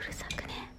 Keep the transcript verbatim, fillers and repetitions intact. うるさくね。